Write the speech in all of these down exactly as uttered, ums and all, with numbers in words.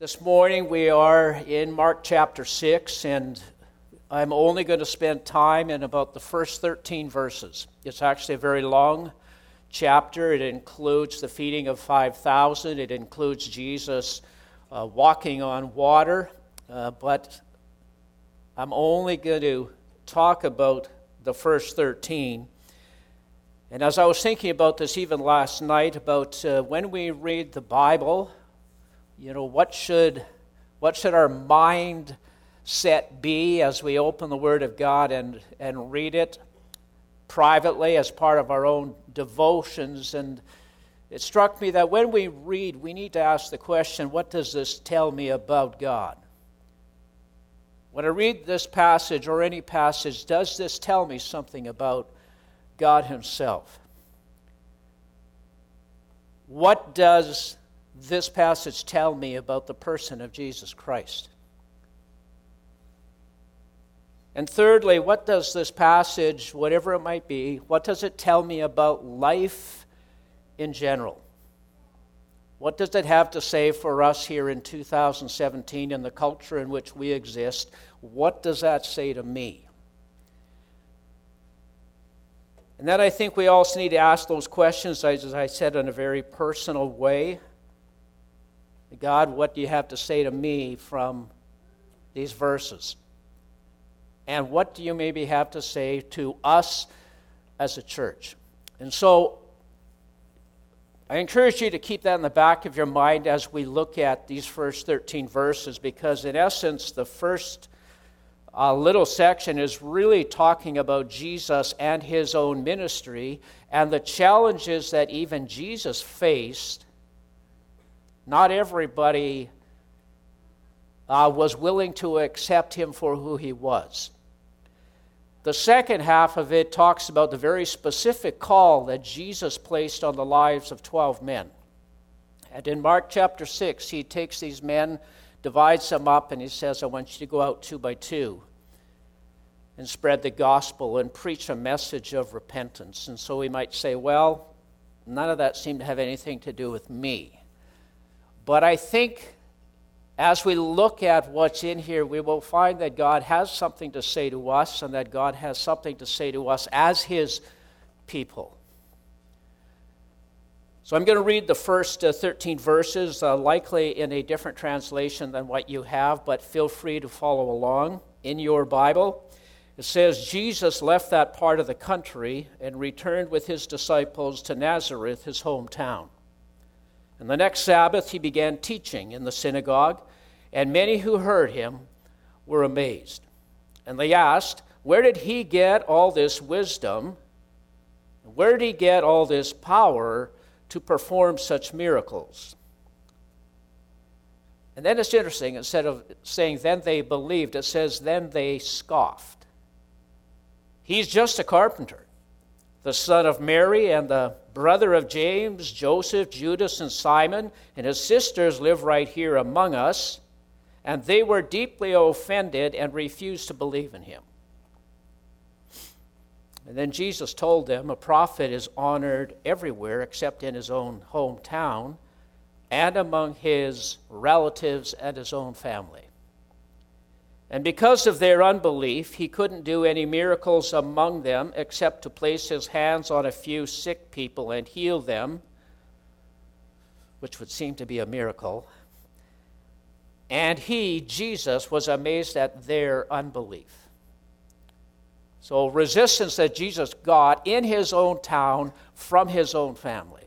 This morning we are in Mark chapter six, and I'm only going to spend time in about the first thirteen verses. It's actually a very long chapter. It includes the feeding of five thousand. It includes Jesus uh, walking on water, uh, but I'm only going to talk about the first thirteen. And as I was thinking about this even last night, about uh, when we read the Bible, you know, what should what should our mindset be as we open the Word of God and, and read it privately as part of our own devotions? And it struck me that when we read, we need to ask the question, what does this tell me about God? When I read this passage or any passage, does this tell me something about God Himself? What does this passage tell me about the person of Jesus Christ? And thirdly, what does this passage, whatever it might be, what does it tell me about life in general? What does it have to say for us here in two thousand seventeen in the culture in which we exist? What does that say to me? And then I think we also need to ask those questions, as I said, in a very personal way. God, what do you have to say to me from these verses? And what do you maybe have to say to us as a church? And so I encourage you to keep that in the back of your mind as we look at these first thirteen verses, because in essence, the first uh, little section is really talking about Jesus and his own ministry and the challenges that even Jesus faced. Not everybody uh, was willing to accept him for who he was. The second half of it talks about the very specific call that Jesus placed on the lives of twelve men. And in Mark chapter six, he takes these men, divides them up, and he says, I want you to go out two by two and spread the gospel and preach a message of repentance. And so we might say, well, none of that seemed to have anything to do with me. But I think as we look at what's in here, we will find that God has something to say to us and that God has something to say to us as his people. So I'm going to read the first uh, thirteen verses, uh, likely in a different translation than what you have, but feel free to follow along in your Bible. It says, Jesus left that part of the country and returned with his disciples to Nazareth, his hometown. And the next Sabbath he began teaching in the synagogue, and many who heard him were amazed. And they asked, where did he get all this wisdom? Where did he get all this power to perform such miracles? And then it's interesting, instead of saying then they believed, it says then they scoffed. He's just a carpenter, the son of Mary and the brother of James, Joseph, Judas, and Simon, and his sisters live right here among us, and they were deeply offended and refused to believe in him. And then Jesus told them, a prophet is honored everywhere except in his own hometown and among his relatives and his own family. And because of their unbelief, he couldn't do any miracles among them except to place his hands on a few sick people and heal them, which would seem to be a miracle. And he, Jesus, was amazed at their unbelief. So resistance that Jesus got in his own town from his own family.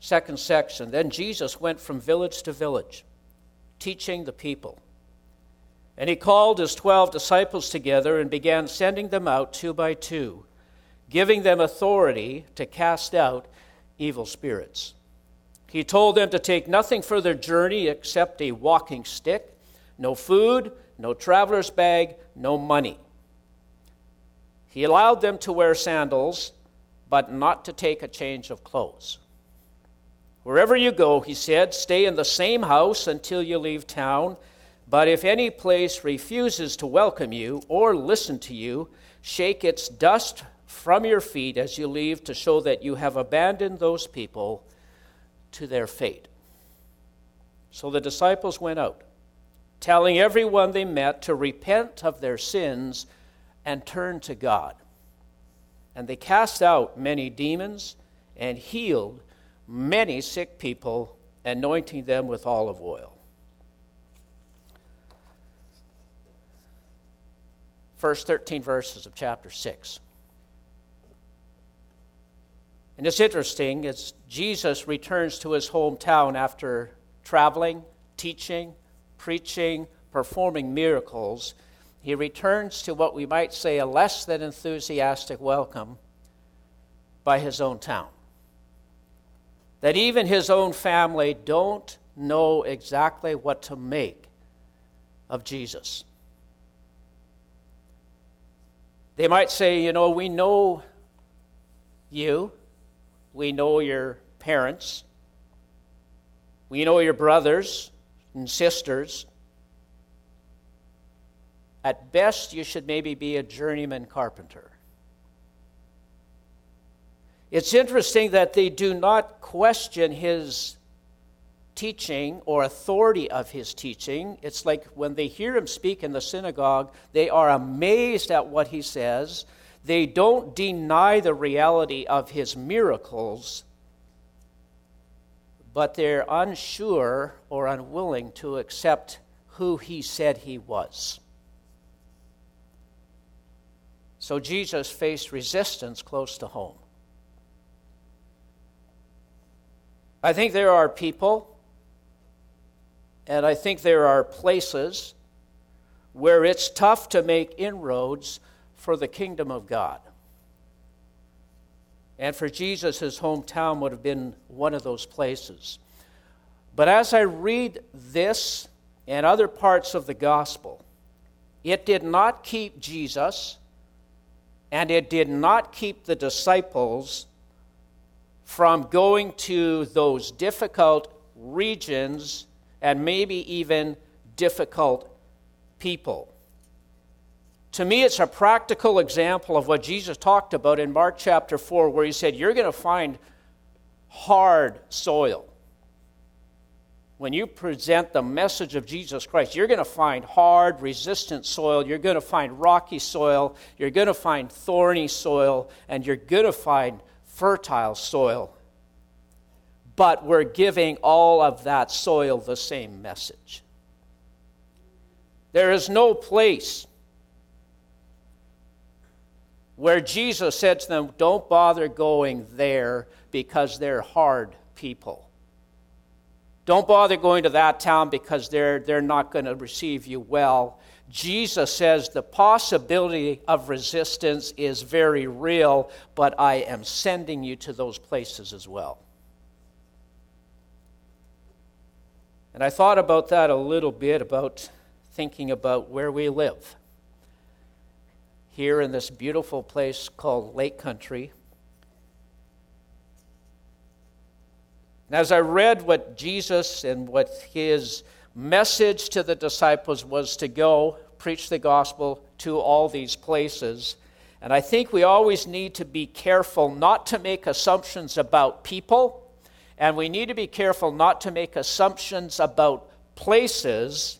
Second section, then Jesus went from village to village, teaching the people. And he called his twelve disciples together and began sending them out two by two, giving them authority to cast out evil spirits. He told them to take nothing for their journey except a walking stick, no food, no traveler's bag, no money. He allowed them to wear sandals, but not to take a change of clothes. Wherever you go, he said, stay in the same house until you leave town. But if any place refuses to welcome you or listen to you, shake its dust from your feet as you leave to show that you have abandoned those people to their fate. So the disciples went out, telling everyone they met to repent of their sins and turn to God. And they cast out many demons and healed many sick people, anointing them with olive oil. First thirteen verses of chapter six. And it's interesting, as Jesus returns to his hometown after traveling, teaching, preaching, performing miracles, he returns to what we might say a less than enthusiastic welcome by his own town. That even his own family don't know exactly what to make of Jesus. They might say, you know, we know you, we know your parents, we know your brothers and sisters. At best, you should maybe be a journeyman carpenter. It's interesting that they do not question his teaching or authority of his teaching. It's like when they hear him speak in the synagogue, they are amazed at what he says. They don't deny the reality of his miracles, but they're unsure or unwilling to accept who he said he was. So Jesus faced resistance close to home. I think there are people, and I think there are places where it's tough to make inroads for the kingdom of God. And for Jesus, his hometown would have been one of those places. But as I read this and other parts of the gospel, it did not keep Jesus, and it did not keep the disciples from going to those difficult regions and maybe even difficult people. To me, it's a practical example of what Jesus talked about in Mark chapter four, where he said, you're going to find hard soil. When you present the message of Jesus Christ, you're going to find hard, resistant soil. You're going to find rocky soil. You're going to find thorny soil. And you're going to find fertile soil. But we're giving all of that soil the same message. There is no place where Jesus said to them, don't bother going there because they're hard people. Don't bother going to that town because they're, they're not going to receive you well. Jesus says the possibility of resistance is very real, but I am sending you to those places as well. And I thought about that a little bit, about thinking about where we live. Here in this beautiful place called Lake Country. And as I read what Jesus and what his message to the disciples was, to go preach the gospel to all these places. And I think we always need to be careful not to make assumptions about people, and we need to be careful not to make assumptions about places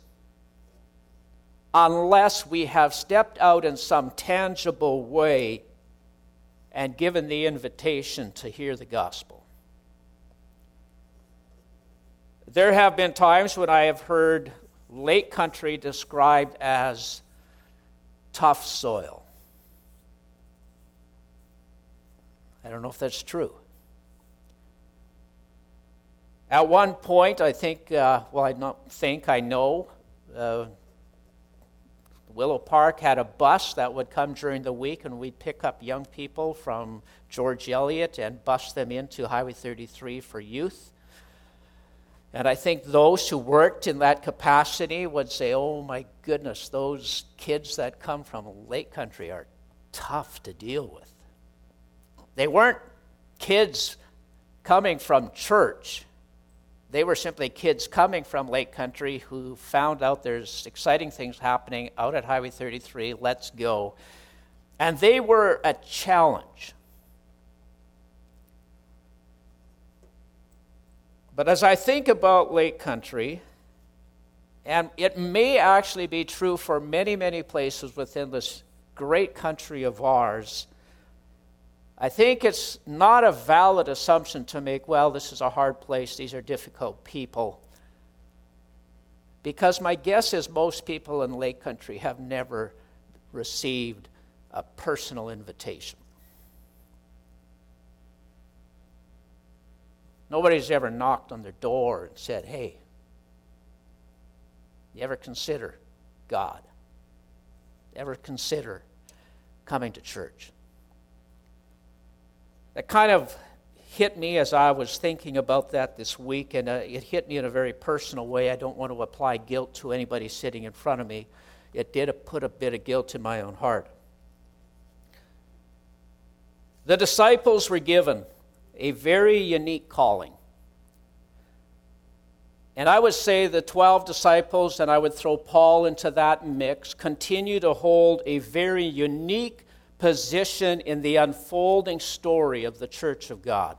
unless we have stepped out in some tangible way and given the invitation to hear the gospel. There have been times when I have heard Lake Country described as tough soil. I don't know if that's true. At one point, I think, uh, well, I don't think, I know, uh, Willow Park had a bus that would come during the week, and we'd pick up young people from George Elliott and bus them into Highway thirty-three for youth. And I think those who worked in that capacity would say, oh my goodness, those kids that come from Lake Country are tough to deal with. They weren't kids coming from church. They were simply kids coming from Lake Country who found out there's exciting things happening out at Highway thirty-three, let's go. And they were a challenge. But as I think about Lake Country, and it may actually be true for many, many places within this great country of ours, I think it's not a valid assumption to make, well, this is a hard place, these are difficult people. Because my guess is most people in Lake Country have never received a personal invitation. Nobody's ever knocked on their door and said, hey, you ever consider God? Ever consider coming to church? That kind of hit me as I was thinking about that this week, and uh, it hit me in a very personal way. I don't want to apply guilt to anybody sitting in front of me. It did put a bit of guilt in my own heart. The disciples were given a very unique calling. And I would say the twelve disciples, and I would throw Paul into that mix, continue to hold a very unique position in the unfolding story of the Church of God.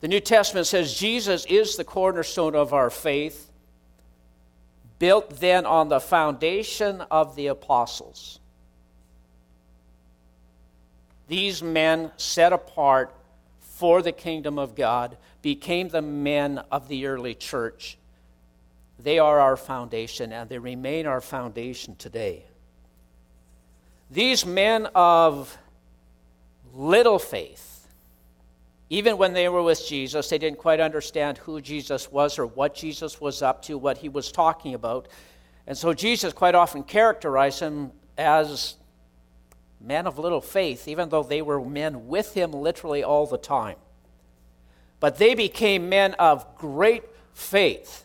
The New Testament says Jesus is the cornerstone of our faith, built then on the foundation of the apostles. These men set apart for the kingdom of God became the men of the early church. They are our foundation, and they remain our foundation today. These men of little faith, even when they were with Jesus, they didn't quite understand who Jesus was or what Jesus was up to, what he was talking about. And so Jesus quite often characterized them as men of little faith, even though they were men with him literally all the time. But they became men of great faith.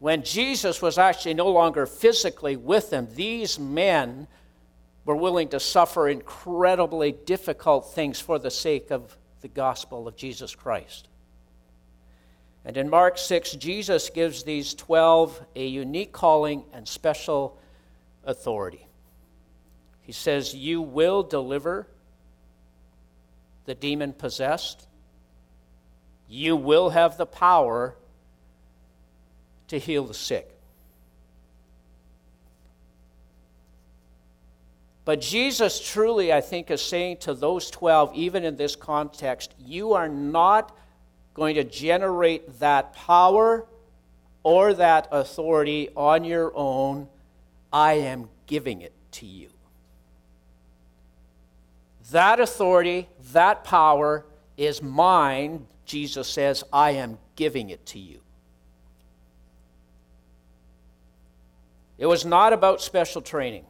When Jesus was actually no longer physically with them, these men were willing to suffer incredibly difficult things for the sake of the gospel of Jesus Christ. And in Mark six, Jesus gives these twelve a unique calling and special authority. He says, you will deliver the demon-possessed. You will have the power to heal the sick. But Jesus truly, I think, is saying to those twelve, even in this context, you are not going to generate that power or that authority on your own. I am giving it to you. That authority, that power is mine, Jesus says, I am giving it to you. It was not about special training.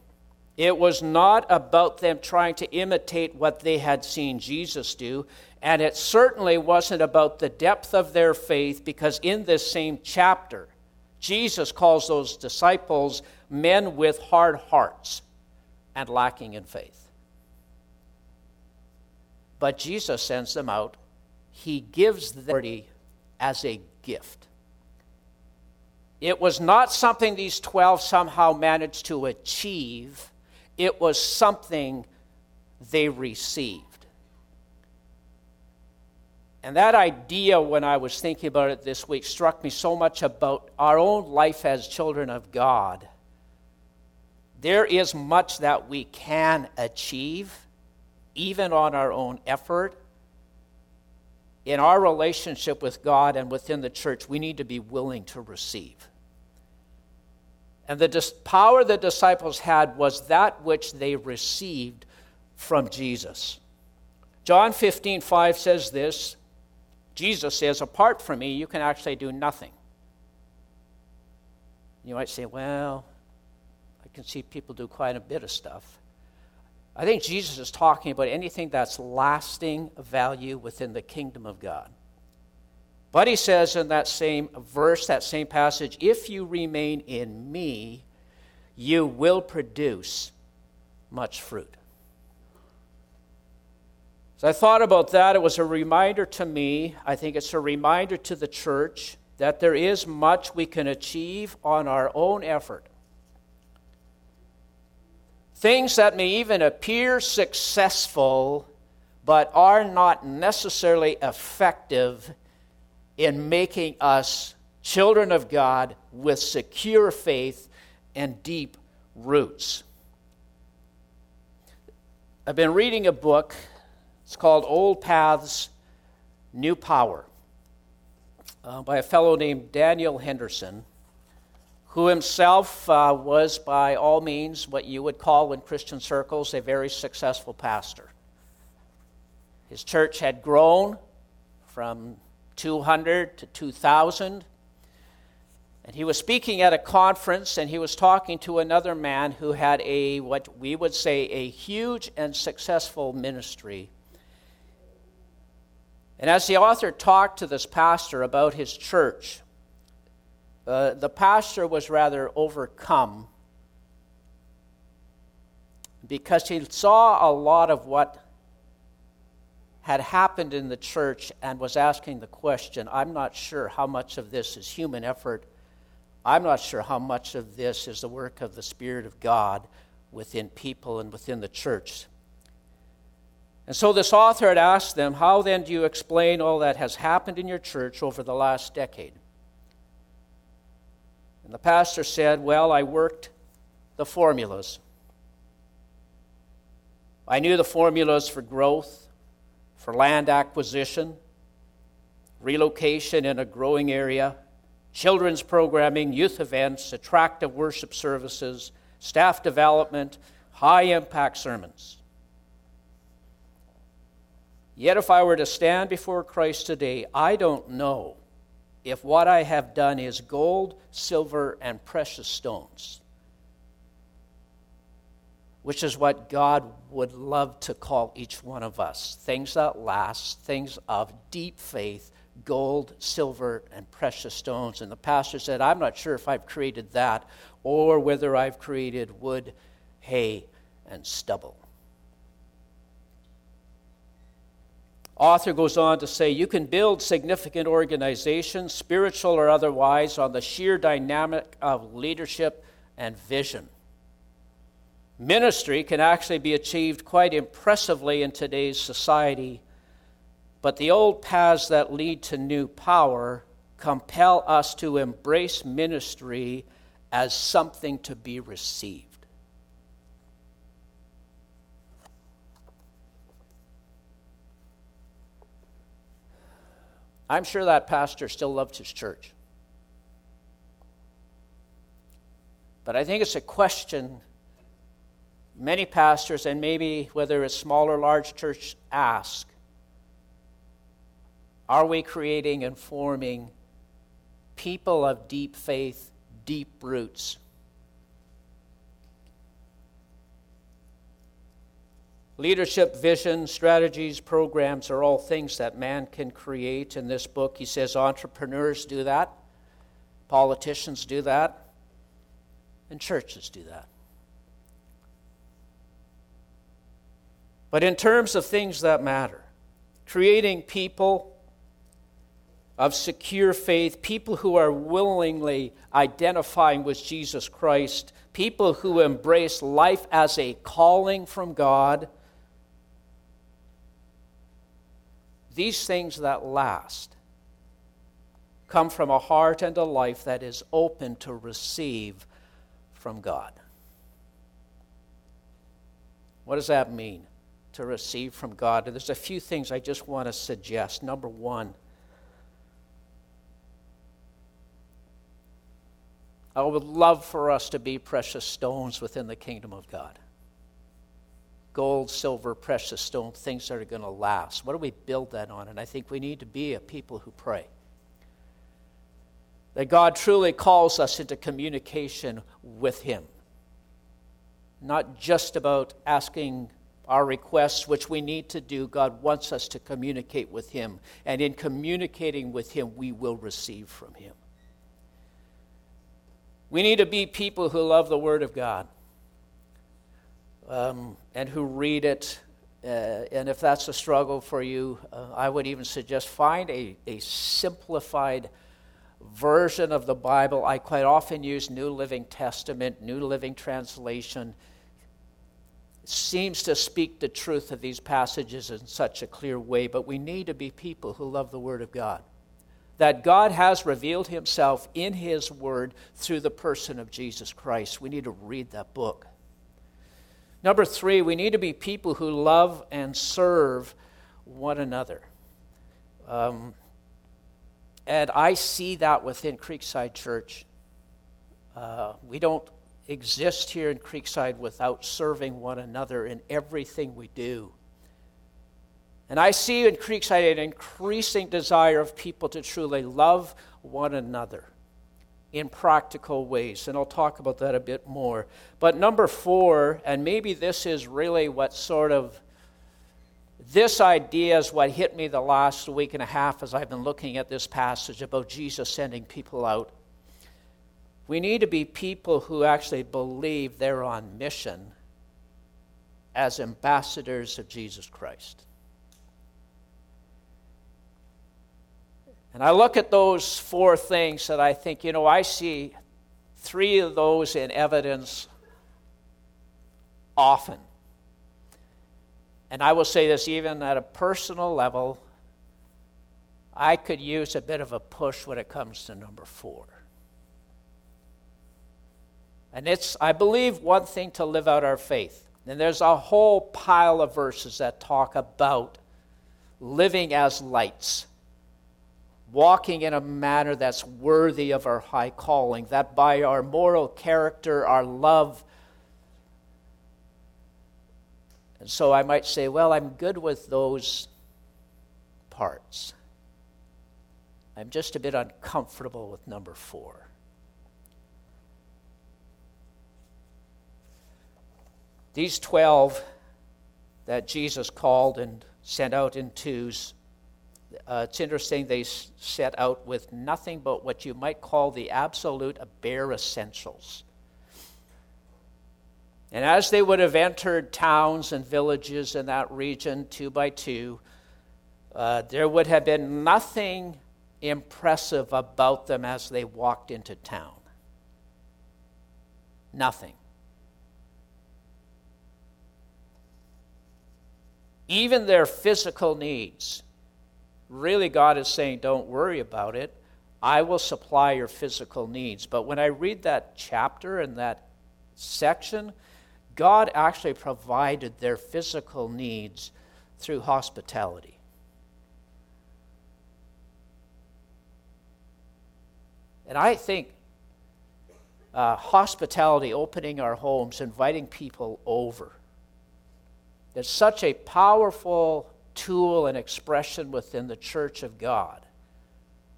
It was not about them trying to imitate what they had seen Jesus do. And it certainly wasn't about the depth of their faith, because in this same chapter, Jesus calls those disciples men with hard hearts and lacking in faith. But Jesus sends them out. He gives them authority as a gift. It was not something these twelve somehow managed to achieve. It was something they received. And that idea, when I was thinking about it this week, struck me so much about our own life as children of God. There is much that we can achieve, even on our own effort. In our relationship with God and within the church, we need to be willing to receive. And the dis- power the disciples had was that which they received from Jesus. John fifteen five says this. Jesus says, apart from me, you can actually do nothing. You might say, well, I can see people do quite a bit of stuff. I think Jesus is talking about anything that's lasting value within the kingdom of God. But he says in that same verse, that same passage, if you remain in me, you will produce much fruit. As I thought about that, it was a reminder to me, I think it's a reminder to the church, that there is much we can achieve on our own effort. Things that may even appear successful, but are not necessarily effective in making us children of God with secure faith and deep roots. I've been reading a book. It's called Old Paths, New Power, uh, by a fellow named Daniel Henderson, who himself uh, was, by all means, what you would call in Christian circles a very successful pastor. His church had grown from two hundred to two thousand, and he was speaking at a conference, and he was talking to another man who had a, what we would say, a huge and successful ministry. And as the author talked to this pastor about his church, uh, the pastor was rather overcome because he saw a lot of what had happened in the church and was asking the question, I'm not sure how much of this is human effort. I'm not sure how much of this is the work of the Spirit of God within people and within the church. And so this author had asked them, how then do you explain all that has happened in your church over the last decade? And the pastor said, well, I worked the formulas. I knew the formulas for growth, for land acquisition, relocation in a growing area, children's programming, youth events, attractive worship services, staff development, high-impact sermons. Yet if I were to stand before Christ today, I don't know if what I have done is gold, silver, and precious stones, which is what God would love to call each one of us. Things that last, things of deep faith, gold, silver, and precious stones. And the pastor said, I'm not sure if I've created that or whether I've created wood, hay, and stubble. Author goes on to say, you can build significant organizations, spiritual or otherwise, on the sheer dynamic of leadership and vision. Ministry can actually be achieved quite impressively in today's society, but the old paths that lead to new power compel us to embrace ministry as something to be received. I'm sure that pastor still loved his church. But I think it's a question many pastors, and maybe whether it's small or large church, ask, are we creating and forming people of deep faith, deep roots? Leadership, vision, strategies, programs are all things that man can create. In this book, he says entrepreneurs do that, politicians do that, and churches do that. But in terms of things that matter, creating people of secure faith, people who are willingly identifying with Jesus Christ, people who embrace life as a calling from God, these things that last come from a heart and a life that is open to receive from God. What does that mean? To receive from God. And there's a few things I just want to suggest. Number one, I would love for us to be precious stones within the kingdom of God. Gold, silver, precious stone, things that are going to last. What do we build that on? And I think we need to be a people who pray that God truly calls us into communication with Him. Not just about asking our requests, which we need to do. God wants us to communicate with Him, and in communicating with Him, we will receive from Him. We need to be people who love the Word of God um, and who read it, uh, and if that's a struggle for you, uh, I would even suggest find a, a simplified version of the Bible. I quite often use New Living Testament, New Living Translation. seems to speak the truth of these passages in such a clear way, but we need to be people who love the Word of God. That God has revealed himself in his Word through the person of Jesus Christ. We need to read that book. Number three, we need to be people who love and serve one another. Um, and I see that within Creekside Church. Uh, we don't exist here in Creekside without serving one another in everything we do. And I see in Creekside an increasing desire of people to truly love one another in practical ways. And I'll talk about that a bit more. But number four, and maybe this is really what sort of, this idea is what hit me the last week and a half as I've been looking at this passage about Jesus sending people out. We need to be people who actually believe they're on mission as ambassadors of Jesus Christ. And I look at those four things that I think, you know, I see three of those in evidence often. And I will say this, even at a personal level, I could use a bit of a push when it comes to number four. And it's, I believe, one thing to live out our faith. And there's a whole pile of verses that talk about living as lights, walking in a manner that's worthy of our high calling, that by our moral character, our love. And so I might say, well, I'm good with those parts. I'm just a bit uncomfortable with number four. These twelve that Jesus called and sent out in twos, Uh, it's interesting they set out with nothing but what you might call the absolute bare essentials. And as they would have entered towns and villages in that region two by two, uh, there would have been nothing impressive about them as they walked into town. Nothing. Even their physical needs. Really, God is saying, don't worry about it. I will supply your physical needs. But when I read that chapter and that section, God actually provided their physical needs through hospitality. And I think uh, hospitality, opening our homes, inviting people over, is such a powerful tool and expression within the church of God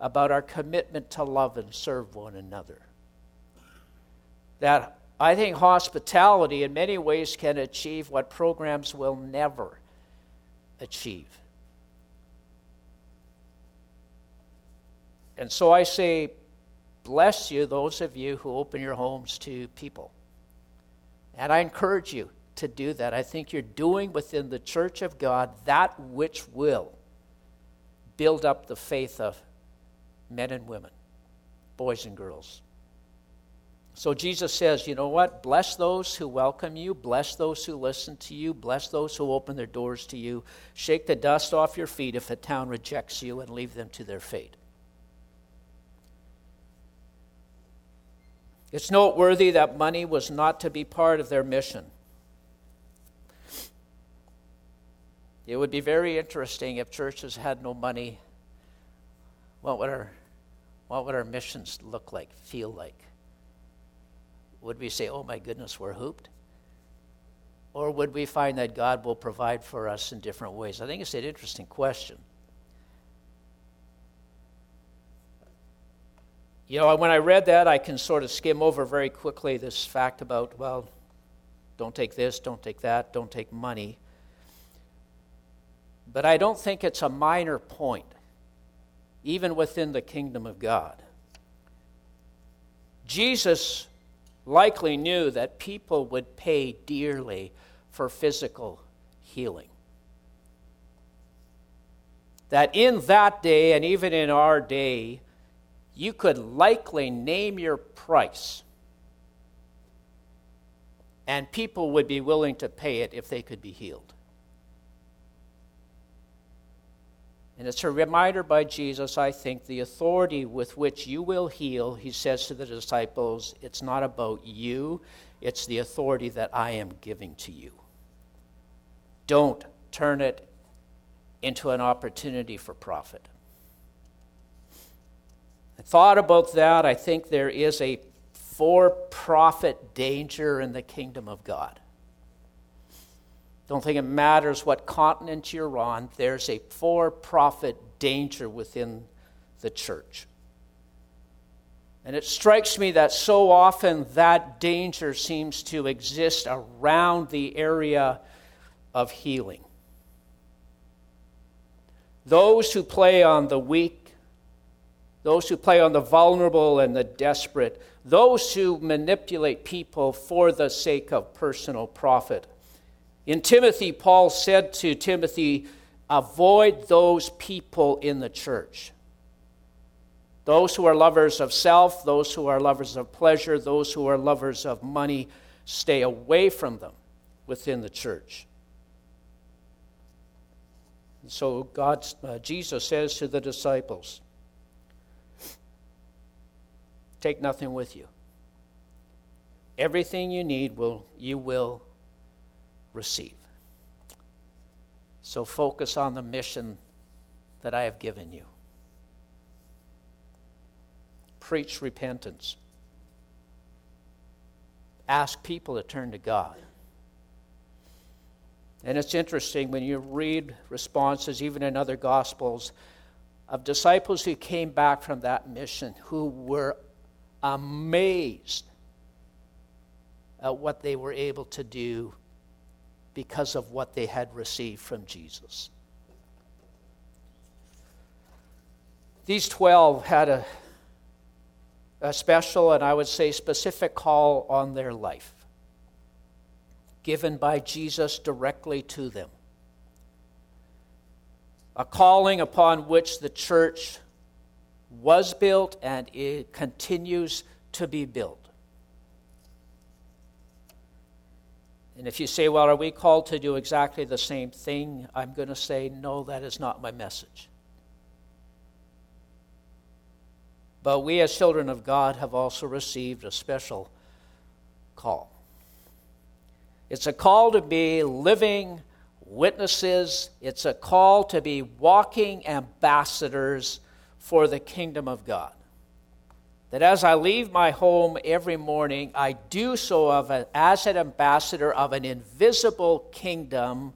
about our commitment to love and serve one another. That I think hospitality in many ways can achieve what programs will never achieve. And so I say, bless you, those of you who open your homes to people. And I encourage you to do that. I think you're doing within the church of God that which will build up the faith of men and women, boys and girls. So Jesus says, you know what? Bless those who welcome you. Bless those who listen to you. Bless those who open their doors to you. Shake the dust off your feet if a town rejects you and leave them to their fate. It's noteworthy that money was not to be part of their mission. It would be very interesting if churches had no money. What would our, what would our missions look like, feel like? Would we say, oh my goodness, we're hooped? Or would we find that God will provide for us in different ways? I think it's an interesting question. You know, when I read that, I can sort of skim over very quickly this fact about, well, don't take this, don't take that, don't take money. But I don't think it's a minor point, even within the kingdom of God. Jesus likely knew that people would pay dearly for physical healing. That in that day, and even in our day, you could likely name your price and people would be willing to pay it if they could be healed. And it's a reminder by Jesus, I think, the authority with which you will heal, he says to the disciples, it's not about you, it's the authority that I am giving to you. Don't turn it into an opportunity for profit. I thought about that. I think there is a for-profit danger in the kingdom of God. Don't think it matters what continent you're on. There's a for-profit danger within the church. And it strikes me that so often that danger seems to exist around the area of healing. Those who play on the weak, those who play on the vulnerable and the desperate, those who manipulate people for the sake of personal profit. In Timothy, Paul said to Timothy, avoid those people in the church. Those who are lovers of self, those who are lovers of pleasure, those who are lovers of money, stay away from them within the church. And so God, uh, Jesus says to the disciples, take nothing with you. Everything you need will you will receive. So focus on the mission that I have given you. Preach repentance. Ask people to turn to God. And it's interesting when you read responses, even in other Gospels, of disciples who came back from that mission who were amazed at what they were able to do because of what they had received from Jesus. These twelve had a, a special and I would say specific call on their life, given by Jesus directly to them. A calling upon which the church was built and it continues to be built. And if you say, well, are we called to do exactly the same thing? I'm going to say, no, that is not my message. But we as children of God have also received a special call. It's a call to be living witnesses. It's a call to be walking ambassadors for the kingdom of God. That as I leave my home every morning, I do so of a, as an ambassador of an invisible kingdom,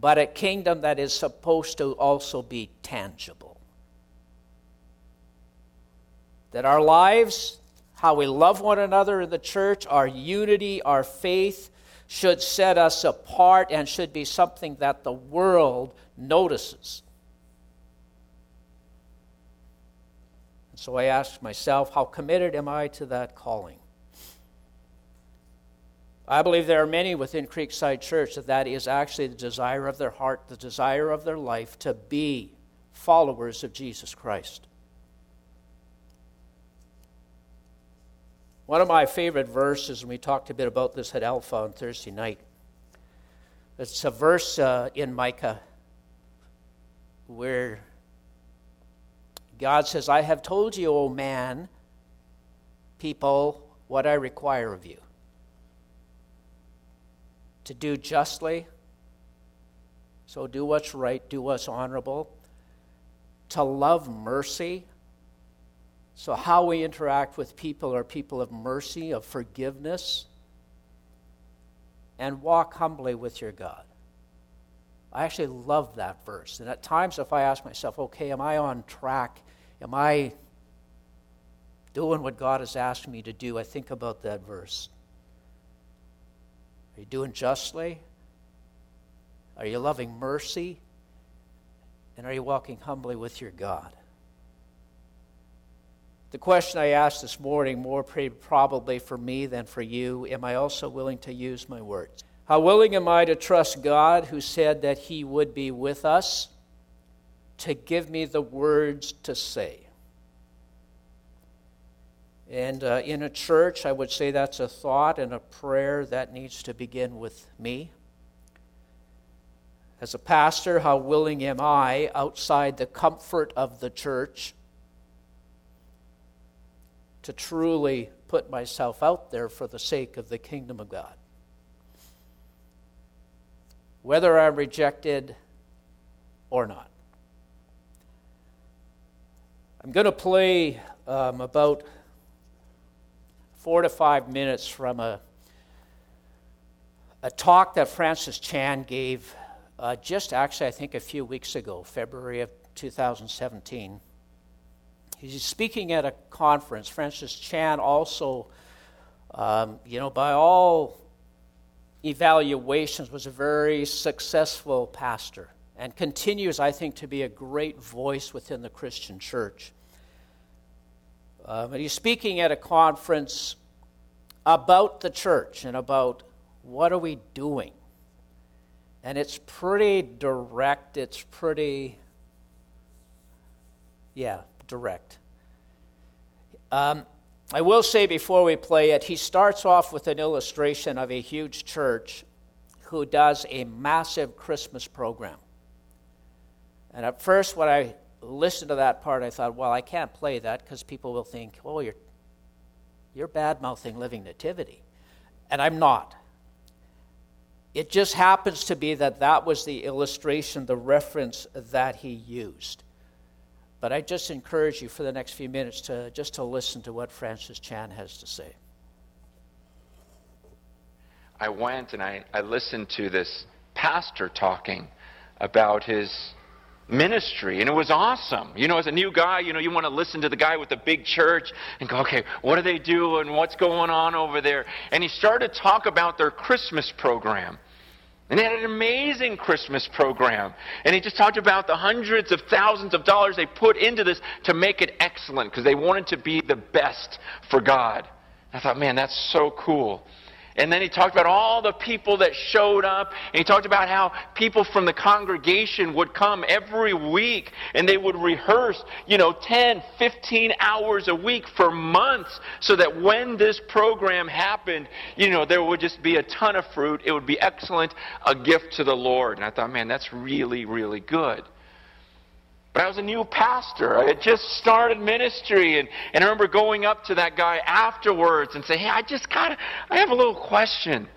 but a kingdom that is supposed to also be tangible. That our lives, how we love one another in the church, our unity, our faith should set us apart and should be something that the world notices. So I asked myself, how committed am I to that calling? I believe there are many within Creekside Church that that is actually the desire of their heart, the desire of their life to be followers of Jesus Christ. One of my favorite verses, and we talked a bit about this at Alpha on Thursday night, it's a verse uh, in Micah where God says, I have told you, O man, people, what I require of you. To do justly, so do what's right, do what's honorable. To love mercy, so how we interact with people are people of mercy, of forgiveness. And walk humbly with your God. I actually love that verse. And at times if I ask myself, okay, am I on track? Am I doing what God has asked me to do? I think about that verse. Are you doing justly? Are you loving mercy? And are you walking humbly with your God? The question I asked this morning, more probably for me than for you, am I also willing to use my words? How willing am I to trust God, who said that he would be with us, to give me the words to say? And uh, in a church, I would say that's a thought and a prayer that needs to begin with me. As a pastor, how willing am I outside the comfort of the church to truly put myself out there for the sake of the kingdom of God? Whether I'm rejected or not. I'm going to play um, about four to five minutes from a, a talk that Francis Chan gave uh, just actually I think a few weeks ago, February of two thousand seventeen. He's speaking at a conference. Francis Chan also, um, you know, by all evaluations was a very successful pastor and continues, I think, to be a great voice within the Christian church. Um, and he's speaking at a conference about the church and about what are we doing. And it's pretty direct. It's pretty, yeah, direct. Um, I will say before we play it, he starts off with an illustration of a huge church who does a massive Christmas program. And at first, when I listened to that part, I thought, well, I can't play that because people will think, oh, you're, you're bad-mouthing Living Nativity. And I'm not. It just happens to be that that was the illustration, the reference that he used. But I just encourage you for the next few minutes to just to listen to what Francis Chan has to say. I went and I, I listened to this pastor talking about his ministry, and it was awesome. You know, as a new guy, you know, you want to listen to the guy with the big church and go, okay, what are they doing? What's going on over there? And he started to talk about their Christmas program. And they had an amazing Christmas program. And he just talked about the hundreds of thousands of dollars they put into this to make it excellent because they wanted to be the best for God. And I thought, man, that's so cool. And then he talked about all the people that showed up. And he talked about how people from the congregation would come every week and they would rehearse, you know, ten, fifteen hours a week for months so that when this program happened, you know, there would just be a ton of fruit. It would be excellent, a gift to the Lord. And I thought, man, that's really, really good. But I was a new pastor. I had just started ministry, and, and I remember going up to that guy afterwards and saying, hey, I just got to, I have a little question.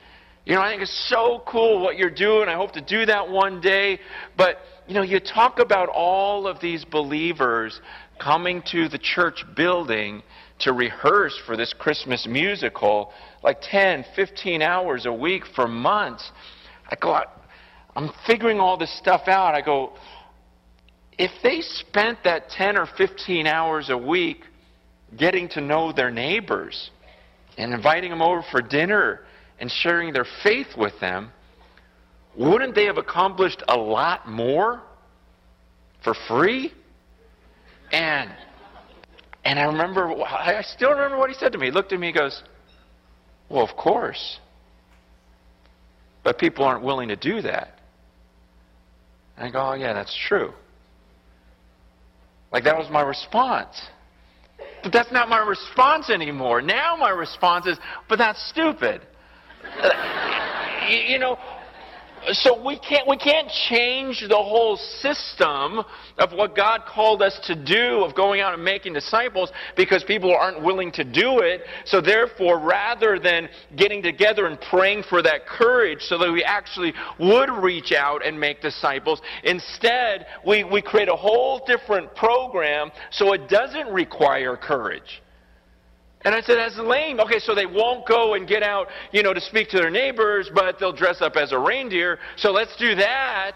You know, I think it's so cool what you're doing. I hope to do that one day. But, you know, you talk about all of these believers coming to the church building to rehearse for this Christmas musical like ten, fifteen hours a week for months. I go, I, I'm figuring all this stuff out. I go, if they spent that ten or fifteen hours a week getting to know their neighbors and inviting them over for dinner and sharing their faith with them, wouldn't they have accomplished a lot more for free? And and I remember, I still remember what he said to me. He looked at me and goes, well, of course. But people aren't willing to do that. And I go, oh, yeah, that's true. Like, that was my response. But that's not my response anymore. Now my response is, but that's stupid. You know, so we can't we can't change the whole system of what God called us to do, of going out and making disciples, because people aren't willing to do it. So therefore, rather than getting together and praying for that courage so that we actually would reach out and make disciples, instead we, we create a whole different program so it doesn't require courage. And I said, that's lame. Okay, so they won't go and get out, you know, to speak to their neighbors, but they'll dress up as a reindeer. So let's do that,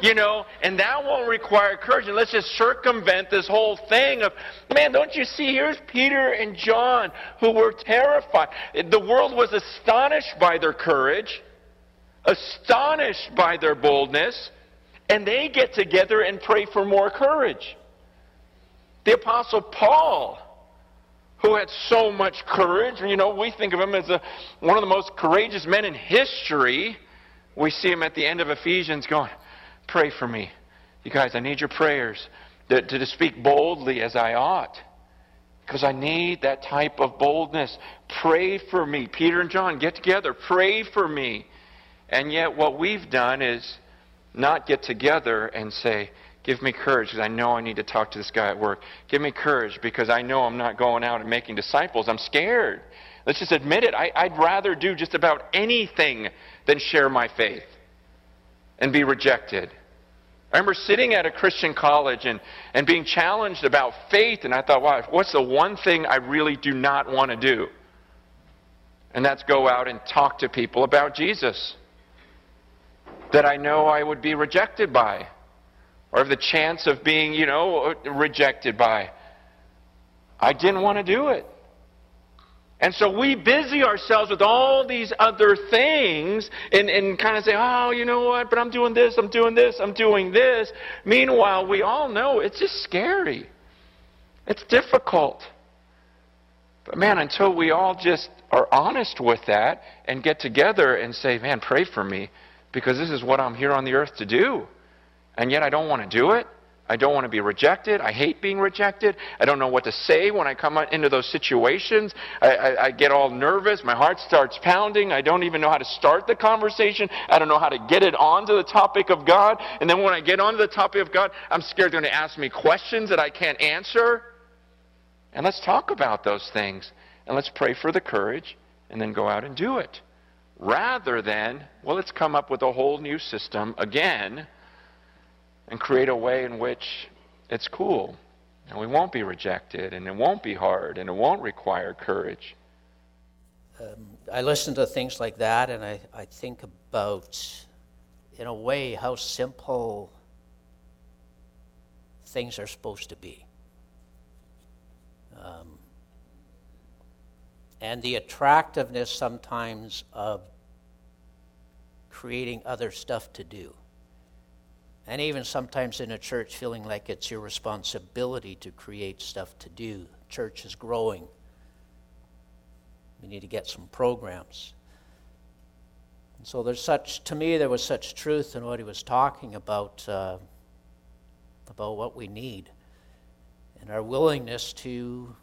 you know, and that won't require courage. And let's just circumvent this whole thing of, man, don't you see, here's Peter and John who were terrified. The world was astonished by their courage, astonished by their boldness, and they get together and pray for more courage. The Apostle Paul, who had so much courage. You know, we think of him as a, one of the most courageous men in history. We see him at the end of Ephesians going, pray for me. You guys, I need your prayers to, to, to speak boldly as I ought. Because I need that type of boldness. Pray for me. Peter and John, get together. Pray for me. And yet what we've done is not get together and say, give me courage because I know I need to talk to this guy at work. Give me courage because I know I'm not going out and making disciples. I'm scared. Let's just admit it. I, I'd rather do just about anything than share my faith and be rejected. I remember sitting at a Christian college and, and being challenged about faith, and I thought, wow, what's the one thing I really do not want to do? And that's go out and talk to people about Jesus that I know I would be rejected by or have the chance of being, you know, rejected by. I didn't want to do it. And so we busy ourselves with all these other things and, and kind of say, oh, you know what, but I'm doing this, I'm doing this, I'm doing this. Meanwhile, we all know it's just scary. It's difficult. But man, until we all just are honest with that and get together and say, man, pray for me because this is what I'm here on the earth to do. And yet I don't want to do it. I don't want to be rejected. I hate being rejected. I don't know what to say when I come into those situations. I, I, I get all nervous. My heart starts pounding. I don't even know how to start the conversation. I don't know how to get it onto the topic of God. And then when I get onto the topic of God, I'm scared they're going to ask me questions that I can't answer. And let's talk about those things. And let's pray for the courage and then go out and do it. Rather than, well, let's come up with a whole new system again and create a way in which it's cool, and we won't be rejected, and it won't be hard, and it won't require courage. Um, I listen to things like that, and I, I think about, in a way, how simple things are supposed to be. Um, and the attractiveness sometimes of creating other stuff to do. And even sometimes in a church feeling like it's your responsibility to create stuff to do. Church is growing. We need to get some programs. And so there's such, to me, there was such truth in what he was talking about, uh, about what we need. And our willingness to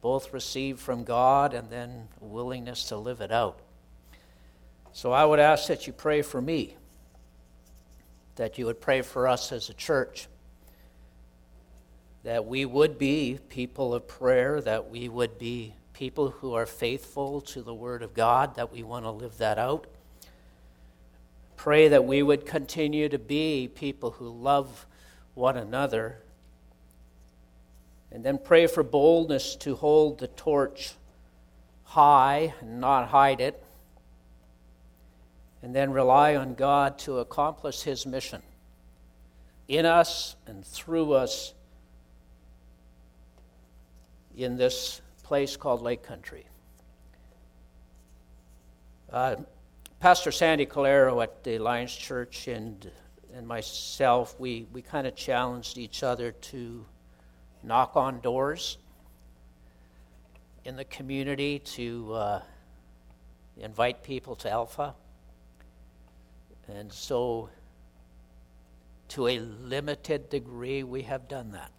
both receive from God and then willingness to live it out. So I would ask that you pray for me, that you would pray for us as a church, that we would be people of prayer, that we would be people who are faithful to the Word of God, that we want to live that out. Pray that we would continue to be people who love one another. And then pray for boldness to hold the torch high and not hide it. And then rely on God to accomplish His mission in us and through us in this place called Lake Country. Uh, Pastor Sandy Calero at the Lions Church and and myself, we, we kind of challenged each other to knock on doors in the community, to uh, invite people to Alpha. And so, to a limited degree, we have done that.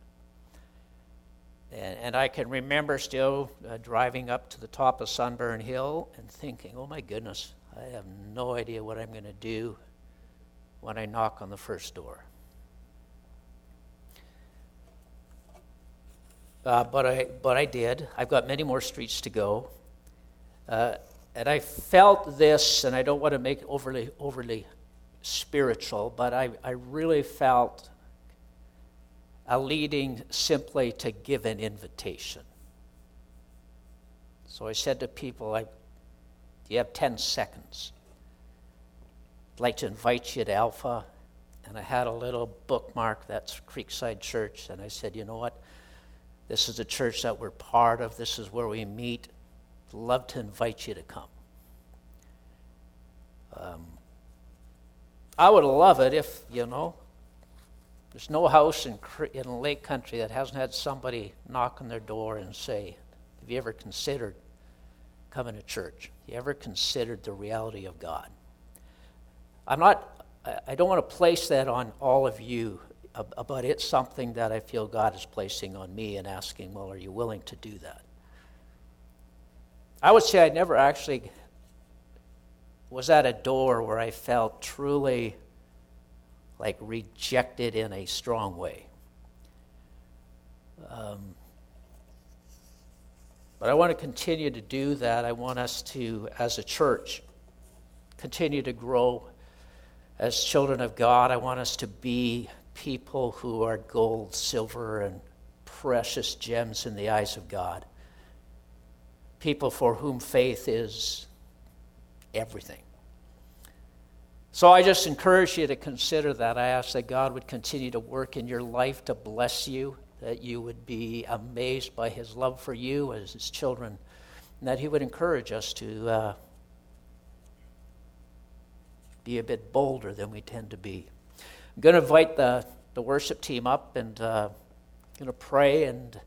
And, and I can remember still uh, driving up to the top of Sunburn Hill and thinking, oh my goodness, I have no idea what I'm going to do when I knock on the first door. Uh, but I, but I did. I've got many more streets to go. Uh, and I felt this, and I don't want to make it overly, overly spiritual, but I, I really felt a leading simply to give an invitation. So I said to people, I, you have ten seconds. I'd like to invite you to Alpha. And I had a little bookmark, that's Creekside Church. And I said, you know what? This is the church that we're part of. This is where we meet. I'd love to invite you to come. Um, I would love it if, you know, there's no house in in Lake Country that hasn't had somebody knock on their door and say, have you ever considered coming to church? Have you ever considered the reality of God? I'm not, I don't want to place that on all of you. but it's something that I feel God is placing on me and asking, well, are you willing to do that? I would say I never actually was at a door where I felt truly like rejected in a strong way. Um, but I want to continue to do that. I want us to, as a church, continue to grow as children of God. I want us to be people who are gold, silver, and precious gems in the eyes of God. People for whom faith is everything. So I just encourage you to consider that. I ask that God would continue to work in your life to bless you, that you would be amazed by his love for you as his children, and that he would encourage us to uh, be a bit bolder than we tend to be. I'm going to invite the, the worship team up, and uh, I'm going to pray. And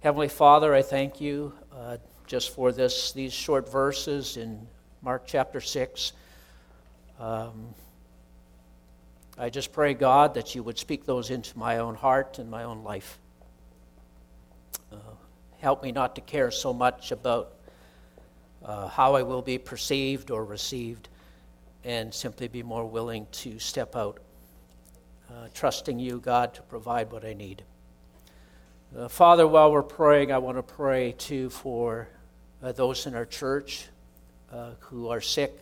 Heavenly Father, I thank you uh, just for this these short verses in Mark chapter six. Um, I just pray, God, that you would speak those into my own heart and my own life. Uh, help me not to care so much about uh, how I will be perceived or received, and simply be more willing to step out, uh, trusting you, God, to provide what I need. Uh, Father, while we're praying, I want to pray, too, for uh, those in our church uh, who are sick.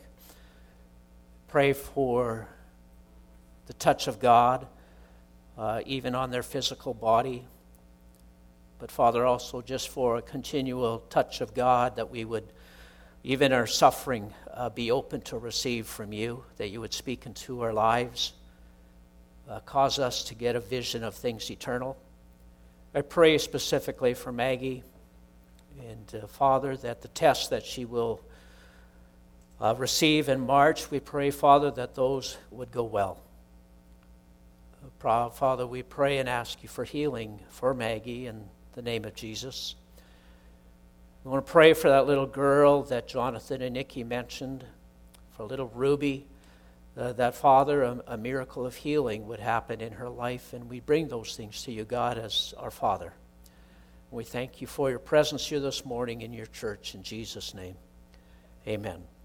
Pray for the touch of God, uh, even on their physical body. But Father, also just for a continual touch of God, that we would, even our suffering, uh, be open to receive from you, that you would speak into our lives, uh, cause us to get a vision of things eternal. I pray specifically for Maggie, and uh, Father, that the test that she will uh, receive in March, we pray, Father, that those would go well. Father, we pray and ask you for healing for Maggie in the name of Jesus. We want to pray for that little girl that Jonathan and Nikki mentioned, for little Ruby, uh, that, Father, a, a miracle of healing would happen in her life. And we bring those things to you, God, as our Father. We thank you for your presence here this morning in your church. In Jesus' name, amen.